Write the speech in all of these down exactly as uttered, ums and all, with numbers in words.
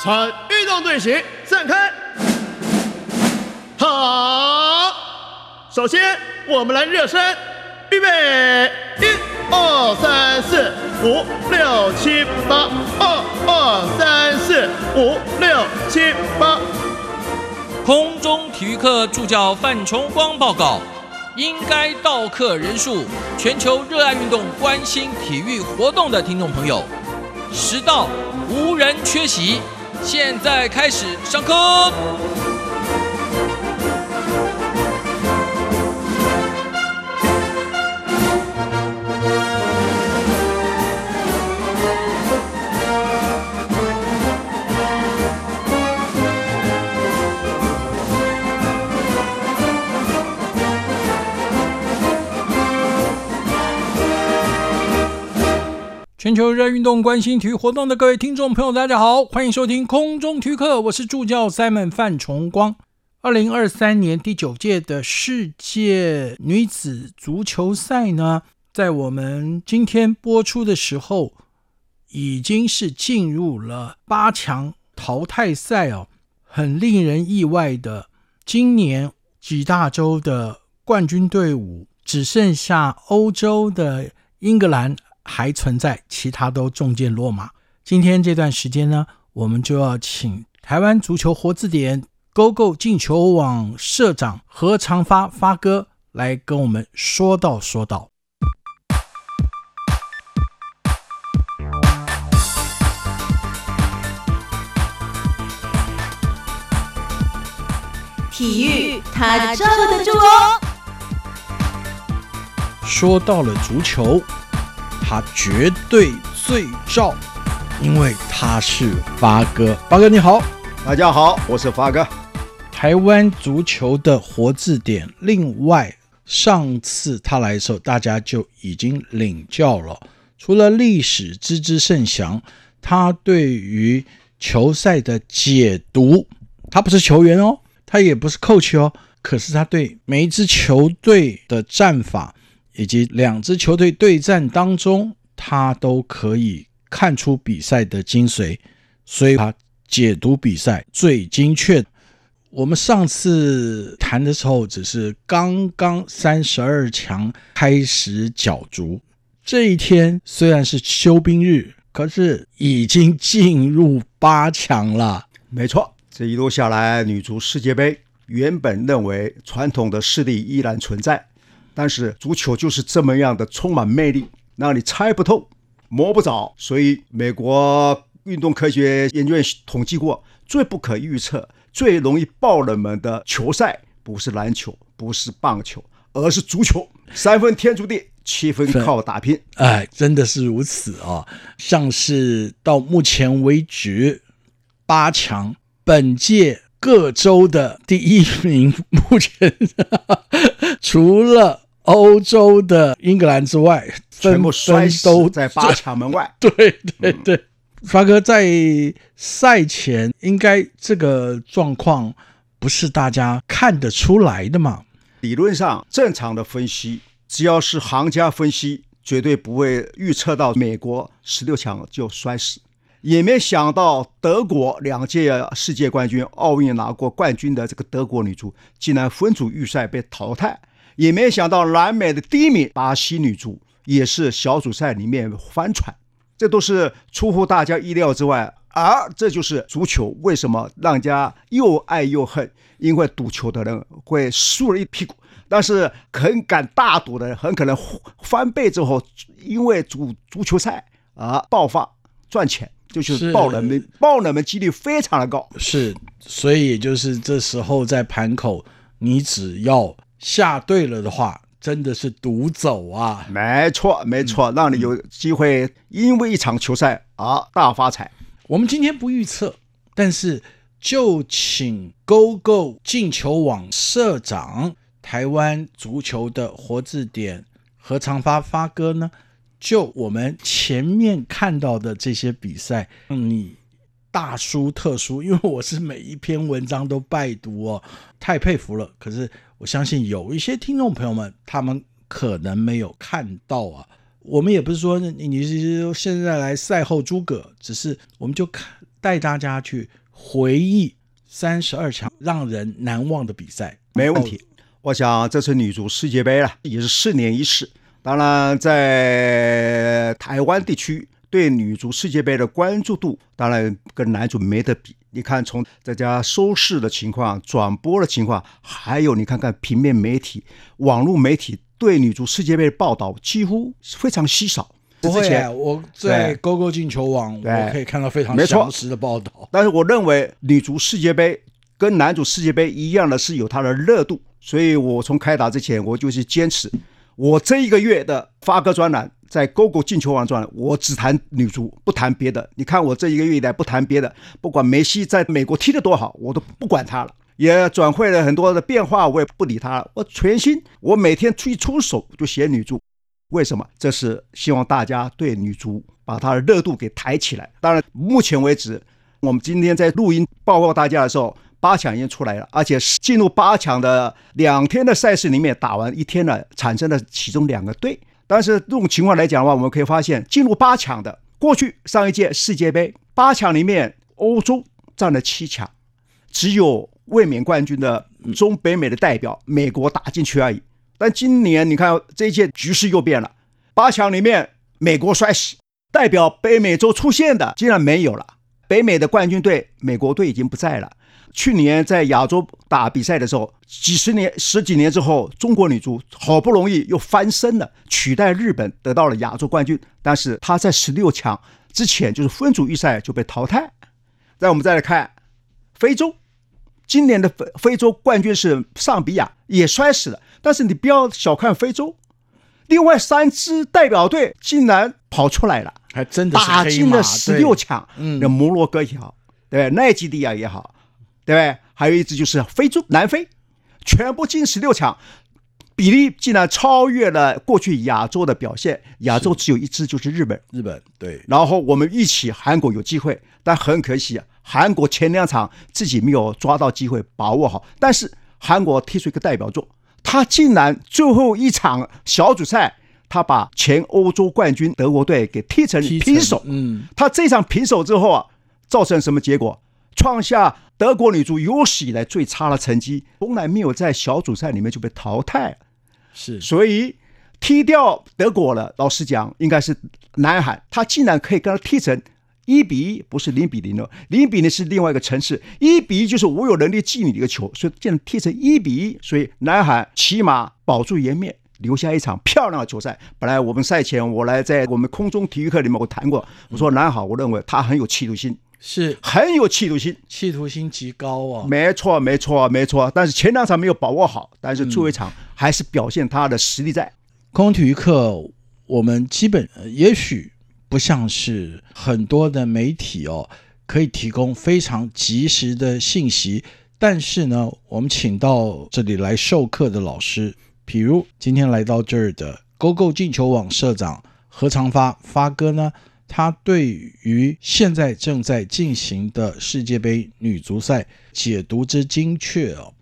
参运动队形，散开。好，首先我们来热身，预备，一、二、三、四、五、六、七、八，二、二、三、四、五、六、七、八。空中体育课助教范崇光报告。 应该到课人数，全球热爱运动、关心体育活动的听众朋友，时到无人缺席。现在开始上课。全球热爱运动、关心体育活动的各位听众朋友，大家好，欢迎收听空中体育课，我是助教 Simon 范崇光。二零二三年第九届的世界女子足球赛呢，在我们今天播出的时候，已经是进入了八强淘汰赛哦。很令人意外的，今年几大洲的冠军队伍只剩下欧洲的英格兰。 还存在，其他都中箭落马。今天这段时间呢，我们就要请台湾足球活字典 GoGo 进球网社长何长发发哥来跟我们说道说道。体育他罩得住哦。说到了足球。 他绝对最罩，因为他是发哥。发哥你好，大家好，我是发哥。台湾足球的活字典。另外，上次他来的时候，大家就已经领教了。除了历史知之甚详，他对于球赛的解读，他不是球员哦，他也不是 coach 哦，可是他对每一支球队的战法。 以及两支球队对战当中，他都可以看出比赛的精髓，所以他解读比赛最精确。我们上次谈的时候，只是刚刚三十二强开始角逐，这一天虽然是休兵日，可是已经进入八强了。没错，这一路下来，女足世界杯原本认为传统的势力依然存在。 但是足球就是这么样的充满魅力，让你猜不透、摸不着。所以美国运动科学研究院统计过，最不可预测、最容易爆冷门的球赛，不是篮球，不是棒球，而是足球。三分天注定，七分靠打拼。哎，真的是如此啊！像是到目前为止，八强本届。 各州的第一名，目前除了欧洲的英格兰之外，全部摔死在八强门外。对对对，嗯、发哥在赛前应该这个状况不是大家看得出来的嘛？理论上正常的分析，只要是行家分析，绝对不会预测到美国十六强就摔死。 也没想到德国两届世界冠军、奥运拿过冠军的这个德国女足，竟然分组预赛被淘汰；也没想到南美的第一名巴西女足也是小组赛里面翻船，这都是出乎大家意料之外。而这就是足球为什么让人家又爱又恨，因为赌球的人会输了一屁股，但是很敢大赌的人很可能翻倍之后，因为足足球赛而爆发赚钱。 就是爆冷门，爆冷门几率非常的高。是，所以也就是这时候在盘口，你只要下对了的话，真的是独走啊！没错，没错，让你有机会因为一场球赛而大发财。我们今天不预测，但是就请 GoGo 进球网社长、台湾足球的活字典何长发发哥呢？ 就我们前面看到的这些比赛，让你大书特书，因为我是每一篇文章都拜读哦，太佩服了。可是我相信有一些听众朋友们，他们可能没有看到啊。我们也不是说你是现在来赛后诸葛，只是我们就看带大家去回忆三十二强让人难忘的比赛。没问题，我想这次女足世界杯了，也是四年一次。当然在台湾地区对女足世界杯的关注度当然跟男足没得比，你看从大家收视的情况、转播的情况，还有你看看平面媒体、网络媒体对女足世界杯的报道几乎非常稀少。不会、啊、我在勾勾进球网我可以看到非常详实的报道，但是我认为女足世界杯跟男足世界杯一样的是有它的热度，所以我从开打之前我就是坚持，我这一个月的发哥专栏在勾勾进球网专栏我只谈女足不谈别的，你看我这一个月以来不谈别的，不管梅西在美国踢得多好我都不管他了，也转会了很多的变化我也不理他了，我全心我每天一出手就写女足。为什么？这是希望大家对女足把她的热度给抬起来。当然目前为止我们今天在录音报告大家的时候，八强已经出来了，而且进入八强的两天的赛事里面打完一天了，产生了其中两个队。但是这种情况来讲的话，我们可以发现进入八强的，过去上一届世界杯八强里面欧洲占了七强，只有卫冕冠军的中北美的代表美国打进去而已。但今年你看这一届局势又变了，八强里面美国摔死，代表北美洲出现的竟然没有了，北美的冠军队美国队已经不在了。去年在亚洲打比赛的时候，几十年十几年之后，中国女足好不容易又翻身了，取代日本得到了亚洲冠军，但是她在十六强之前就是分组预赛就被淘汰。再我们再来看非洲，今年的非洲冠军是上比亚，也摔死了。但是你不要小看非洲，另外三支代表队竟然跑出来了，还真的是黑马，打进了十六强。嗯，摩洛哥也好，对，奈及利亚也好，对不对？还有一支就是非洲南非，全部进十六强，比例竟然超越了过去亚洲的表现。亚洲只有一支，就是日本。日本对。然后我们预期韩国有机会，但很可惜，韩国前两场自己没有抓到机会，把握好。但是韩国踢出一个代表作，他竟然最后一场小组赛，他把前欧洲冠军德国队给踢成平手。嗯，他这场平手之后啊，造成什么结果？创下德国女足有史以来最差的成绩，从来没有在小组赛里面就被淘汰了。是，所以踢掉德国了，老实讲应该是南韩，他竟然可以跟他踢成一比一，不是零比零哦，零比零是另外一个层次，一比一就是我有能力进你的一个球，所以竟然踢成一比一，所以南韩起码保住颜面，留下一场漂亮的球赛。本来我们赛前我来在我们空中体育课里面我谈过，我说南韩我认为他很有企图心，是很有企图心，企图心极高啊！没错，没错，没错。但是前两场没有把握好，但是最后一场还是表现他的实力在。嗯、空体育课，我们基本也许不像是很多的媒体哦，可以提供非常及时的信息。但是呢，我们请到这里来授课的老师，比如今天来到这儿的勾勾进球网社长何长发发哥呢？他对于现在正在进行的世界杯女足赛解读之精确哦，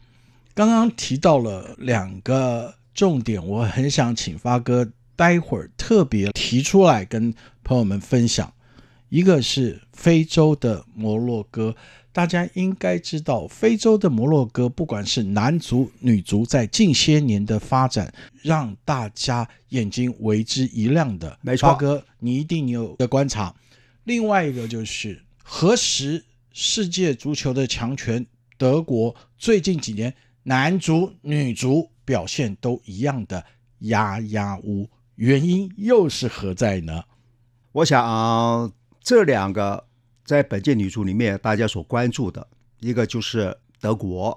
刚刚提到了两个重点，我很想请发哥待会儿特别提出来跟朋友们分享。一个是非洲的摩洛哥，大家应该知道非洲的摩洛哥不管是男足女足在近些年的发展让大家眼睛为之一亮的，没错，八哥你一定有的观察。另外一个就是何时世界足球的强权德国最近几年男足女足表现都一样的鸦鸦无，原因又是何在呢？我想、呃、这两个在本届女足里面大家所关注的，一个就是德国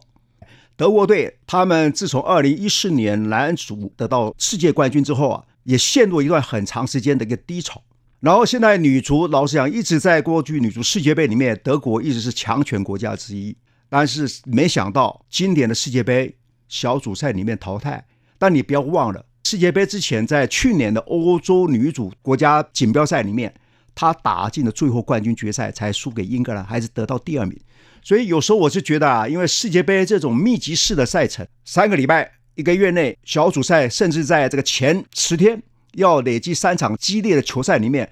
德国队，他们自从二零一四年男足得到世界冠军之后啊，也陷入一段很长时间的一个低潮，然后现在女足老实讲一直在过去女足世界杯里面德国一直是强权国家之一，但是没想到今年的世界杯小组赛里面淘汰。但你不要忘了世界杯之前在去年的欧洲女足国家锦标赛里面，他打进了最后冠军决赛才输给英格兰，还是得到第二名。所以有时候我是觉得啊，因为世界杯这种密集式的赛程，三个礼拜一个月内小组赛，甚至在这个前十天要累积三场激烈的球赛里面，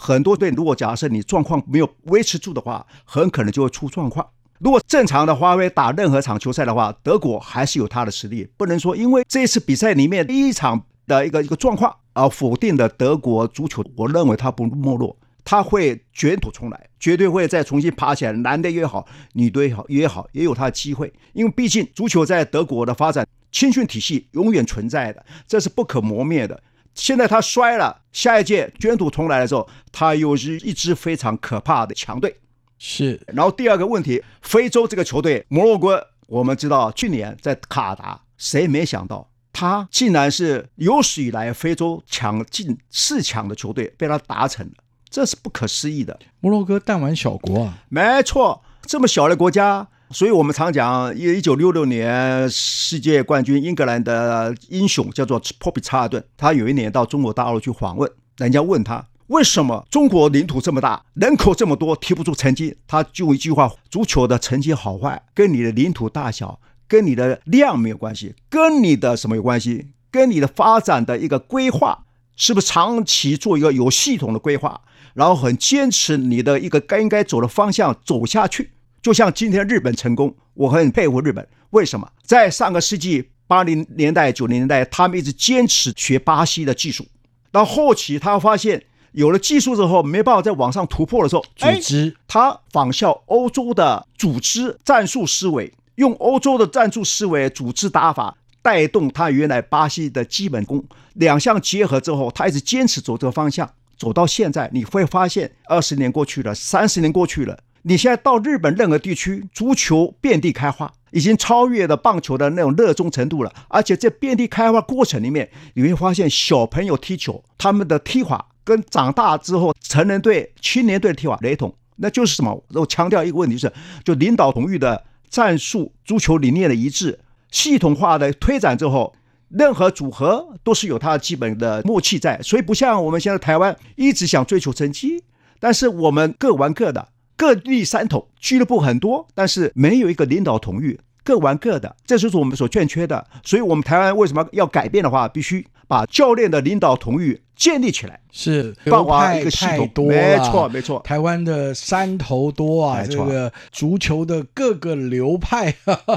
很多队如果假设你状况没有维持住的话，很可能就会出状况。如果正常的发挥打任何场球赛的话，德国还是有他的实力，不能说因为这次比赛里面第一场的一个一个状况而否定的德国足球。我认为他不没落，他会卷土重来，绝对会再重新爬起来，男队也好，女队也好，也有他的机会。因为毕竟足球在德国的发展，青训体系永远存在的，这是不可磨灭的。现在他摔了，下一届卷土重来的时候，他又是一支非常可怕的强队。是，然后第二个问题，非洲这个球队摩洛哥，我们知道去年在卡达，谁没想到他竟然是有史以来非洲抢进四强的球队被他达成了，这是不可思议的。摩洛哥弹丸小国啊，没错，这么小的国家，所以我们常讲一九六六年世界冠军英格兰的英雄叫做波比查尔顿，他有一年到中国大陆去访问，人家问他为什么中国领土这么大，人口这么多，提不出成绩？他就一句话，足球的成绩好坏跟你的领土大小，跟你的量没有关系，跟你的什么有关系？跟你的发展的一个规划，是不是长期做一个有系统的规划，然后很坚持你的一个该应该走的方向走下去。就像今天日本成功，我很佩服日本，为什么？在上个世纪八零年代九零年代，他们一直坚持学巴西的技术，到后期他发现有了技术之后没办法再往上突破的时候，组织他仿效欧洲的组织战术思维，用欧洲的战术思维组织打法带动他原来巴西的基本功，两项结合之后，他一直坚持走这个方向，走到现在你会发现二十年过去了，三十年过去了，你现在到日本任何地区，足球遍地开花，已经超越了棒球的那种热衷程度了。而且这遍地开花过程里面，你会发现小朋友踢球，他们的踢法跟长大之后成人队青年队的踢法雷同，那就是什么？我强调一个问题，是就领导同育的战术足球理念的一致，系统化的推展之后，任何组合都是有它基本的默契在。所以不像我们现在台湾一直想追求成绩，但是我们各玩各的，各立山头，俱乐部很多，但是没有一个领导同育，各玩各的，这就是我们所欠缺的。所以我们台湾为什么要改变的话，必须把教练的领导同育建立起来，是流派太多了，没错没错，台湾的山头多啊，这个足球的各个流派，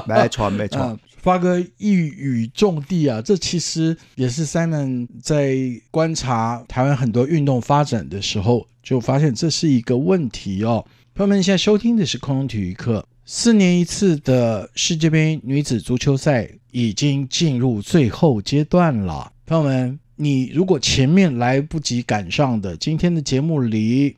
没错没错、嗯。发哥一语中的啊，这其实也是 Simon 在观察台湾很多运动发展的时候，就发现这是一个问题哦。朋友们，现在收听的是空中体育课。四年一次的世界杯女子足球赛已经进入最后阶段了，朋友们，你如果前面来不及赶上的，今天的节目里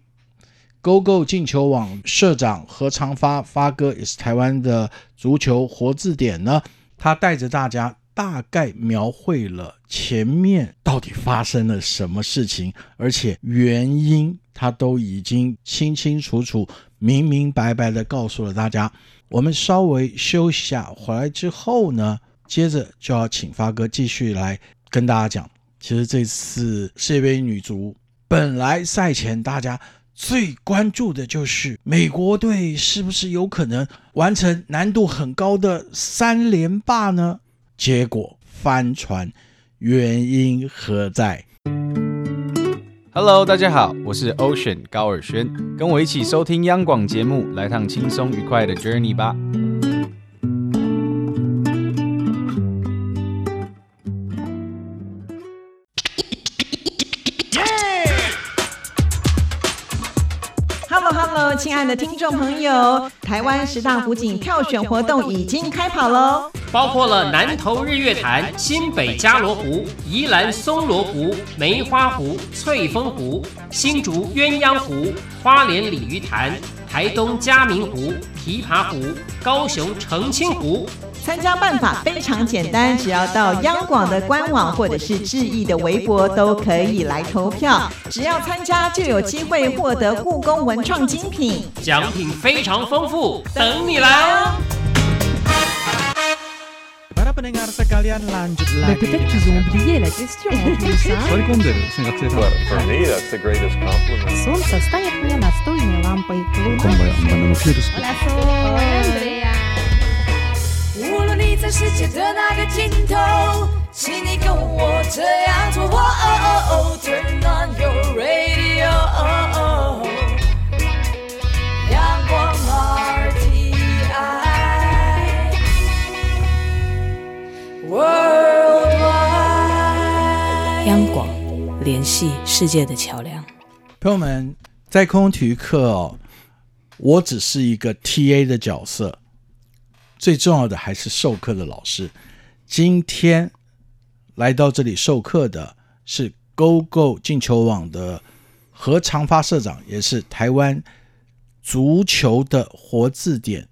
GoGo 进球网社长何长发发哥也是台湾的足球活字典呢，他带着大家大概描绘了前面到底发生了什么事情，而且原因他都已经清清楚楚明明白白的告诉了大家。我们稍微休息一下，回来之后呢，接着就要请发哥继续来跟大家讲，其实这次世界杯女足本来赛前大家最关注的就是美国队是不是有可能完成难度很高的三连霸呢，结果翻船，原因何在？ Hello， 大家好，我是 Ocean 高尔轩，跟我一起收听央广节目，来趟轻松愉快的 Journey 吧。Hello，Hello， 亲爱的听众朋友，台湾十大湖景票选活动已经开跑喽！包括了南投日月潭、新北嘉罗湖、宜兰松罗湖、梅花湖、翠峰湖、新竹鸳鸯湖、花莲鲤鱼潭、台东嘉明湖、琵琶湖、高雄澄清湖。参加办法非常简单，只要到央广的官网或者是志毅的微博都可以来投票，只要参加就有机会获得故宫文创精品，奖品非常丰富，等你来哦！pendengar sekalian lanjut lagi. Peut-être qu'ils ont oublié la question. For me, that's the greatest compliment. Солнце стоит мне над стольной лампой. Turn on your radio. 央广联系世界的桥梁。朋友们，在空中体育课哦，我只是一个 T A 的角色，最重要的还是授课的老师。今天来到这里授课的是 GoGo 进球网的何长发社长，也是台湾足球的活字典。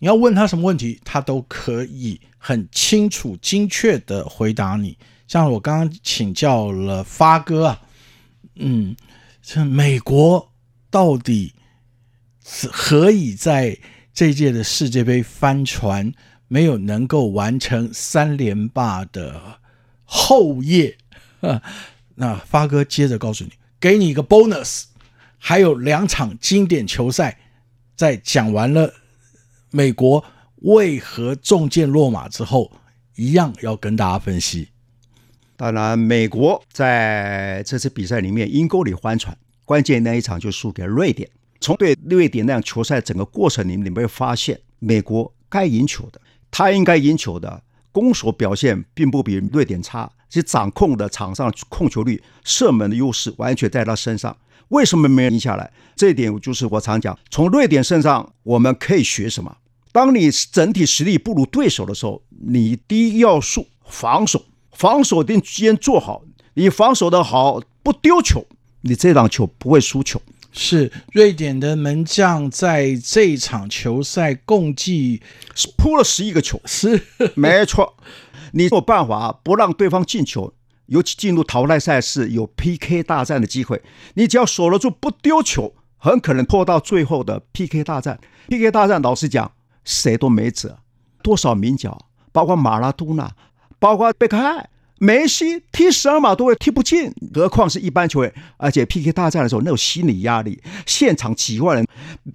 你要问他什么问题，他都可以很清楚精确的回答你。像我刚刚请教了发哥啊，嗯，这美国到底何以在这届的世界杯帆船没有能够完成三连霸的后业？那发哥接着告诉你，给你一个 bonus， 还有两场经典球赛。在讲完了美国为何中箭落马之后，一样要跟大家分析。当然，美国在这次比赛里面阴沟里翻船，关键那一场就输给瑞典。从对瑞典那样球赛整个过程里面，你会发现美国该赢球的，他应该赢球的，攻守表现并不比瑞典差，其掌控的场上控球率、射门的优势完全在他身上。为什么没有赢下来？这一点就是我常讲，从瑞典身上我们可以学什么？当你整体实力不如对手的时候，你第一要素防守，防守一定先做好，你防守的好，不丢球，你这场球不会输球。是，瑞典的门将在这场球赛共计扑了十一个球，是没错。你有办法不让对方进球，尤其进入淘汰赛是有 P K 大战的机会，你只要守得住不丢球，很可能拖到最后的 P K 大战。 P K 大战老实讲谁都没辙，多少名角，包括马拉多纳，包括贝克汉、梅西，踢十二码都会踢不进，何况是一般球员。而且 P K 大战的时候那种心理压力，现场几万人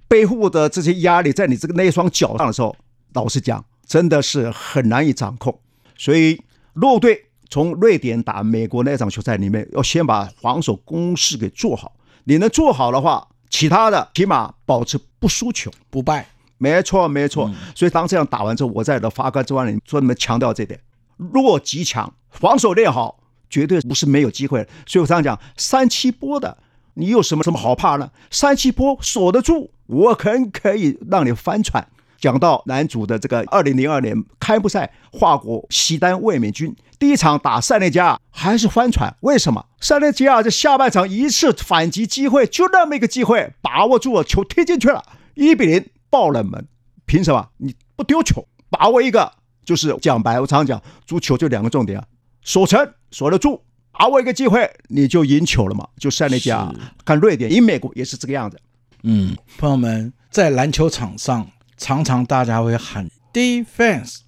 背负的这些压力在你这个那一双脚上的时候，老实讲真的是很难以掌控。所以弱队从瑞典打美国那场球赛里面，要先把防守攻势给做好，你能做好的话，其他的起码保持不输球不败。没错没错、嗯、所以当这样打完之后，我在的发哥之外里专门强调这点，弱极强，防守练好绝对不是没有机会。所以我常讲三七波的，你有什么什么好怕呢？三七波守得住，我可能可以让你翻船。讲到男足的这个二零零二年开幕赛法国西单卫冕军，第一场打塞内加尔还是翻船。为什么？塞内加尔在下半场一次反击机会，就那么一个机会把握住了，球踢进去了，一比零爆冷门。凭什么？你不丢球，把握一个就是讲白，我常讲足球就两个重点、啊、守成守得住，把握一个机会你就赢球了嘛。就塞内加尔看瑞典赢美国也是这个样子。嗯，朋友们，在篮球场上常常大家会喊 defense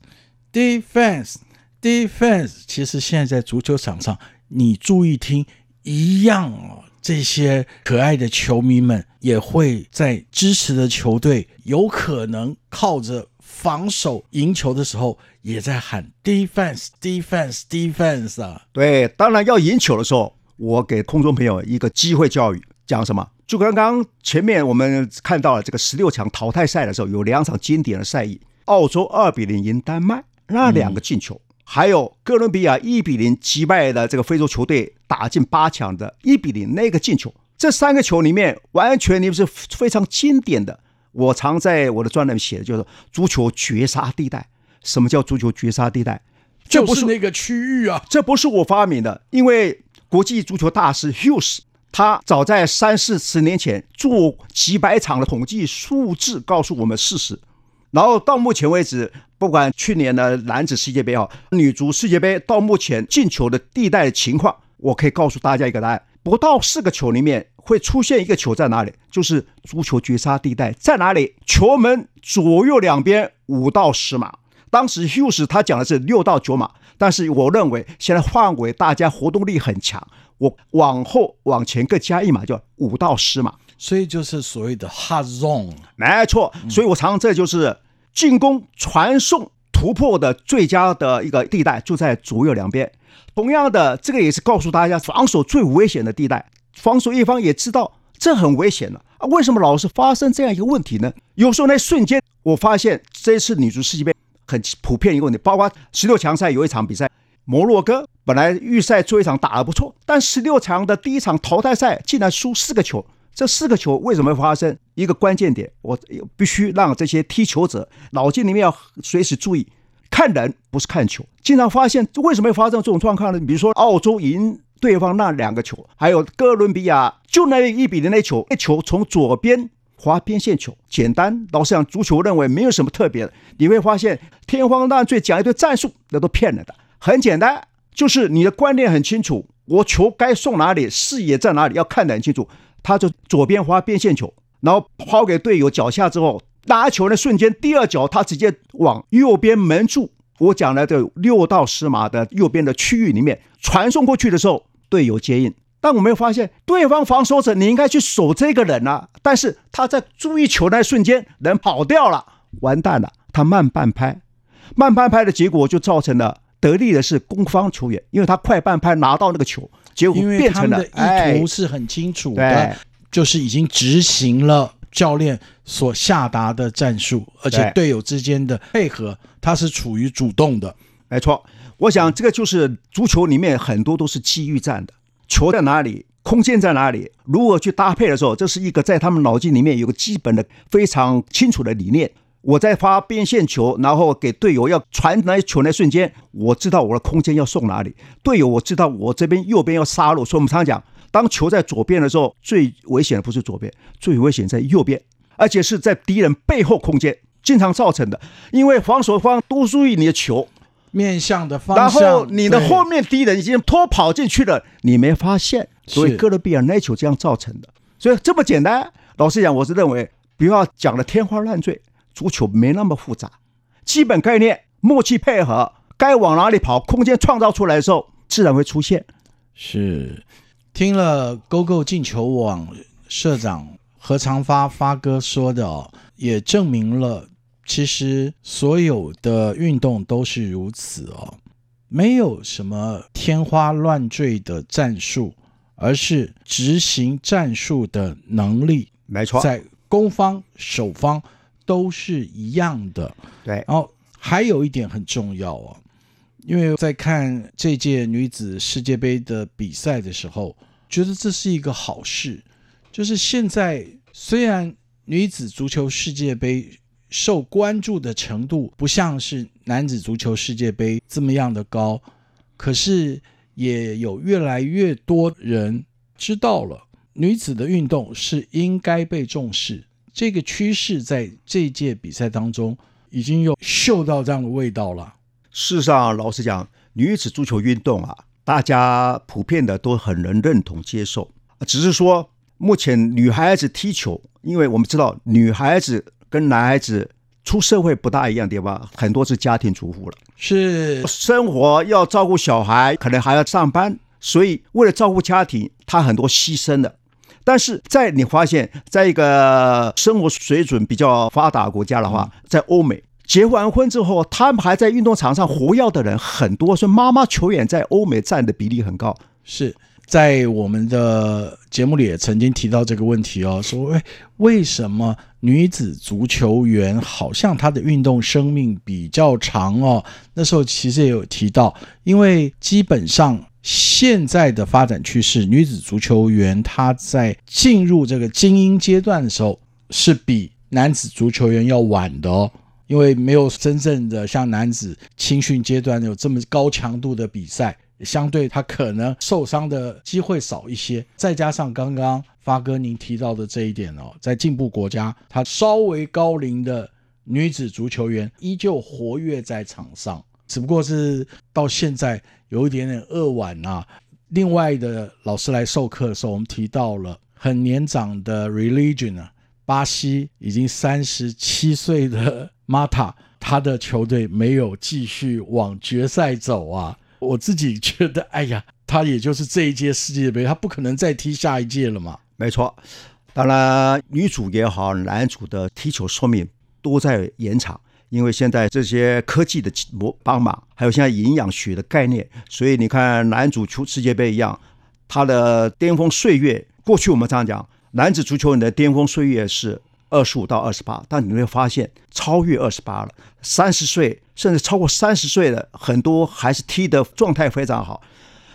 defense defense， 其实现在在足球场上你注意听一样、哦、这些可爱的球迷们也会在支持的球队有可能靠着防守赢球的时候，也在喊 defense defense defense 啊！对，当然要赢球的时候，我给空中朋友一个机会教育，讲什么？就刚刚前面我们看到了这个十六强淘汰赛的时候，有两场经典的赛役，澳洲二比零赢丹麦，那两个进球，嗯、还有哥伦比亚一比零击败了这个非洲球队，打进八强的一比零那个进球，这三个球里面，完全你们是非常经典的。我常在我的专栏写的就是足球绝杀地带。什么叫足球绝杀地带？这不是、就是、那个区域啊，这不是我发明的，因为国际足球大师 Hughes 他早在三四十年前做几百场的统计数字告诉我们事实。然后到目前为止，不管去年的男子世界杯啊、女足世界杯，到目前进球的地带的情况，我可以告诉大家一个答案，不到四个球里面会出现一个球在哪里，就是足球绝杀地带在哪里？球门左右两边五到十码。当时 Hughes 他讲的是六到九码，但是我认为现在范围大家活动力很强，我往后往前各加一码，叫五到十码。所以就是所谓的 hard zone， 没错。所以我常常这就是进攻、传送、突破的最佳的一个地带，就在左右两边。同样的，这个也是告诉大家防守最危险的地带。防守一方也知道这很危险了、啊、为什么老是发生这样一个问题呢？有时候那瞬间，我发现这次女足世界杯很普遍一个问题，包括十六强赛有一场比赛，摩洛哥本来预赛最后一场打得不错，但十六强的第一场淘汰赛竟然输四个球。这四个球为什么会发生？一个关键点，我必须让这些踢球者脑筋里面要随时注意，看人不是看球。经常发现为什么会发生这种状况呢？比如说澳洲赢对方那两个球，还有哥伦比亚就那一比零那球，那球从左边划边线球，简单。老实讲，足球认为没有什么特别的，你会发现天荒诞罪讲一堆战术，那都骗人的。很简单，就是你的观念很清楚，我球该送哪里，视野在哪里，要看得很清楚。他就左边划边线球，然后抛给队友脚下之后，拿球的瞬间，第二脚他直接往右边门柱，我讲的这六到十码的右边的区域里面传送过去的时候，队友接应。但我没有发现对方防守者你应该去守这个人啊，但是他在注意球那瞬间人跑掉了，完蛋了，他慢半拍，慢半拍的结果就造成了得利的是攻方球员，因为他快半拍拿到那个球，结果变成了，因为他们的意图是很清楚的，哎，就是已经执行了教练所下达的战术，而且队友之间的配合他是处于主动的。没错，我想这个就是足球里面很多都是机遇战的，球在哪里，空间在哪里，如何去搭配的时候，这是一个在他们脑筋里面有个基本的非常清楚的理念。我在发边线球，然后给队友要传那球那瞬间，我知道我的空间要送哪里，队友我知道我这边右边要杀入。所以我们常讲，当球在左边的时候，最危险的不是左边，最危险在右边，而且是在敌人背后空间经常造成的，因为防守方都注意你的球面向的方向，然后你的后面敌人已经脱跑进去了，你没发现，所以哥伦比亚那球这样造成的。所以这么简单，老实讲，我是认为不要讲的天花乱坠，足球没那么复杂，基本概念、默契配合，该往哪里跑，空间创造出来的时候自然会出现。是，听了 GoGo 进球网社长何长发发哥说的，哦，也证明了其实所有的运动都是如此哦，没有什么天花乱坠的战术，而是执行战术的能力。没错，在攻方、守方都是一样的。对，然后还有一点很重要哦，因为在看这届女子世界杯的比赛的时候，觉得这是一个好事，就是现在虽然女子足球世界杯受关注的程度不像是男子足球世界杯这么样的高，可是也有越来越多人知道了女子的运动是应该被重视，这个趋势在这届比赛当中已经有嗅到这样的味道了。事实上，老实讲，女子足球运动啊，大家普遍的都很能认同接受，只是说目前女孩子踢球，因为我们知道女孩子跟男孩子出社会不大一样的地方，很多是家庭主妇了，是生活要照顾小孩，可能还要上班，所以为了照顾家庭，他很多牺牲了。但是在你发现，在一个生活水准比较发达国家的话，嗯，在欧美结完婚之后，他们还在运动场上活跃的人很多，所以妈妈球员在欧美占的比例很高。是，在我们的节目里也曾经提到这个问题哦，说，哎，为什么女子足球员好像她的运动生命比较长哦？那时候其实也有提到，因为基本上现在的发展趋势，女子足球员她在进入这个精英阶段的时候是比男子足球员要晚的哦，因为没有真正的像男子青训阶段有这么高强度的比赛，相对他可能受伤的机会少一些，再加上刚刚发哥您提到的这一点哦，在进步国家，他稍微高龄的女子足球员依旧活跃在场上，只不过是到现在有一点点扼腕啊。另外的老师来授课的时候，我们提到了很年长的 Religion 啊，巴西已经三十七岁的 Mata， 他的球队没有继续往决赛走啊。我自己觉得，哎呀，他也就是这一届世界杯，他不可能再踢下一届了嘛。没错，当然女足也好，男足的踢球寿命都在延长，因为现在这些科技的帮忙，还有现在营养学的概念，所以你看男足球世界杯一样，他的巅峰岁月，过去我们常讲，男子足球人的巅峰岁月是二十五到二十八，但你会发现超越二十八了，三十岁甚至超过三十岁了，很多还是踢的状态非常好，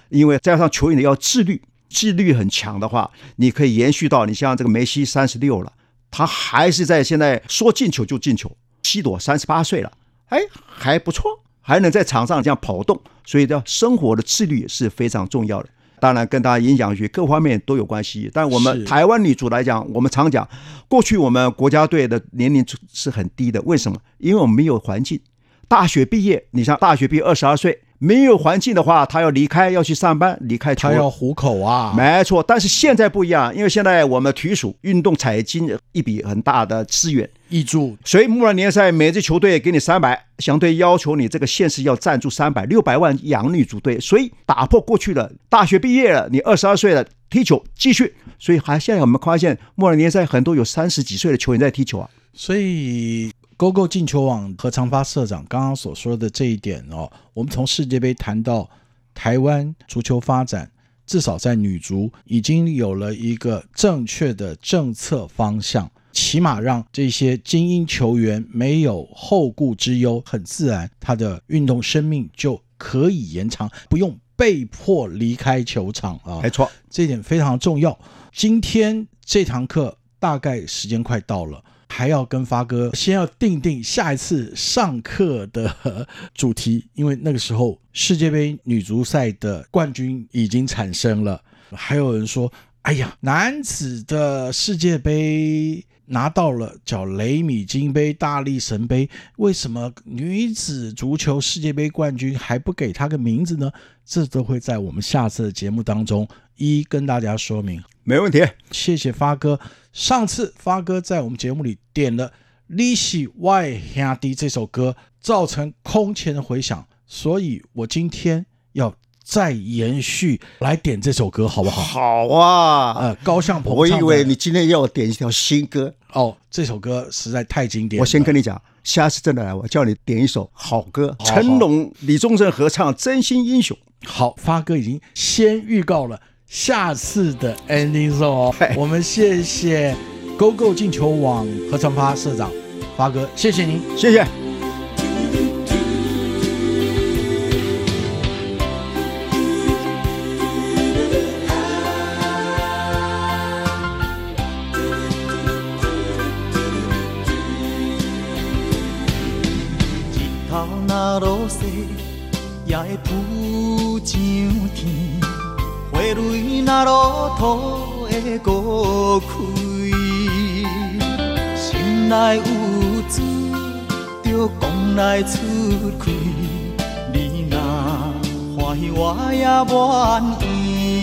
因为加上球员的要自律，自律很强的话，你可以延续到你像这个梅西三十六了，他还是在现在说进球就进球，西朵三十八岁了，哎，还不错，还能在场上这样跑动，所以叫生活的自律是非常重要的。当然跟大家影响学各方面都有关系，但我们台湾女足来讲，我们常讲过去我们国家队的年龄是很低的，为什么？因为我们没有环境，大学毕业，你像大学毕业二十二岁，没有环境的话，他要离开，要去上班，离开球他要糊口啊，没错。但是现在不一样，因为现在我们体育署运动彩金一笔很大的资源挹注，所以木兰联赛每支球队给你三百，相对要求你这个县市要赞助三百，六百万养女足队，所以打破过去了，大学毕业了，你二十二岁了踢球继续，所以还现在我们发现木兰联赛很多有三十几岁的球员在踢球啊，所以。GoGo 进球网何长发社长刚刚所说的这一点哦，我们从世界杯谈到台湾足球发展，至少在女足已经有了一个正确的政策方向，起码让这些精英球员没有后顾之忧，很自然他的运动生命就可以延长，不用被迫离开球场啊。没错，这一点非常重要。今天这堂课大概时间快到了，还要跟发哥先要定定下一次上课的主题，因为那个时候世界杯女足赛的冠军已经产生了，还有人说哎呀，男子的世界杯拿到了叫雷米金杯、大力神杯，为什么女子足球世界杯冠军还不给她个名字呢？这都会在我们下次的节目当中一跟大家说明。没问题，谢谢发哥。上次发哥在我们节目里点了《你是我的兄弟》这首歌，造成空前的回响，所以我今天要再延续来点这首歌，好不好？好啊，呃，高向鹏，我以为你今天要点一条新歌哦，这首歌实在太经典了。我先跟你讲，下次真的来，我叫你点一首好歌，好好成龙、李宗盛合唱《真心英雄》。好，发哥已经先预告了。下次的 ending show， 我们谢谢 GoGo 进球网何长发社长，发哥，谢谢您，谢谢。日头若落西，也会浮上天。花蕊若落土会孤开，心内有珠就讲来出开，你若欢喜我也愿意。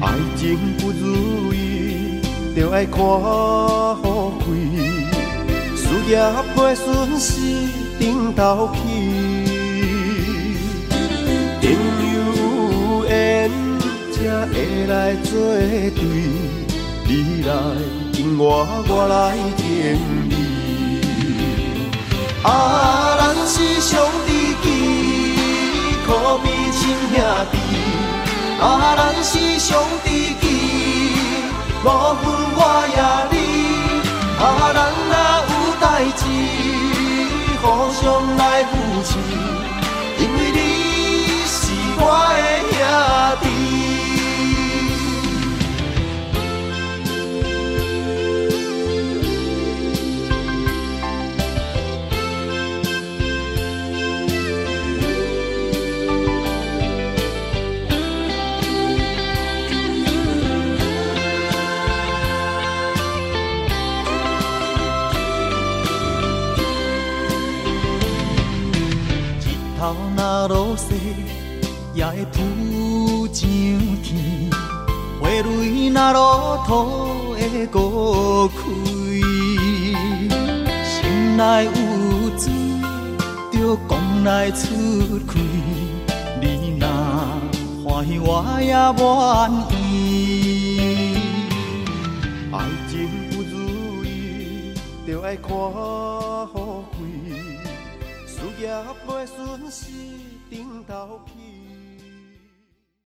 爱情不如意就要看开，事业袂顺时顶头起。才会来做对，你来敬我，我来敬你。啊，咱是兄弟义，可比亲兄弟。啊，咱是兄弟义，无分我也你。啊，咱若有代志，互相来扶持，因为你是我的兄弟。落雪也会浮上天，花蕊若落土会孤开，心内有珠就讲来出开，你若欢喜我也愿意。爱情不如意就要看好开，事业袂顺时顶头。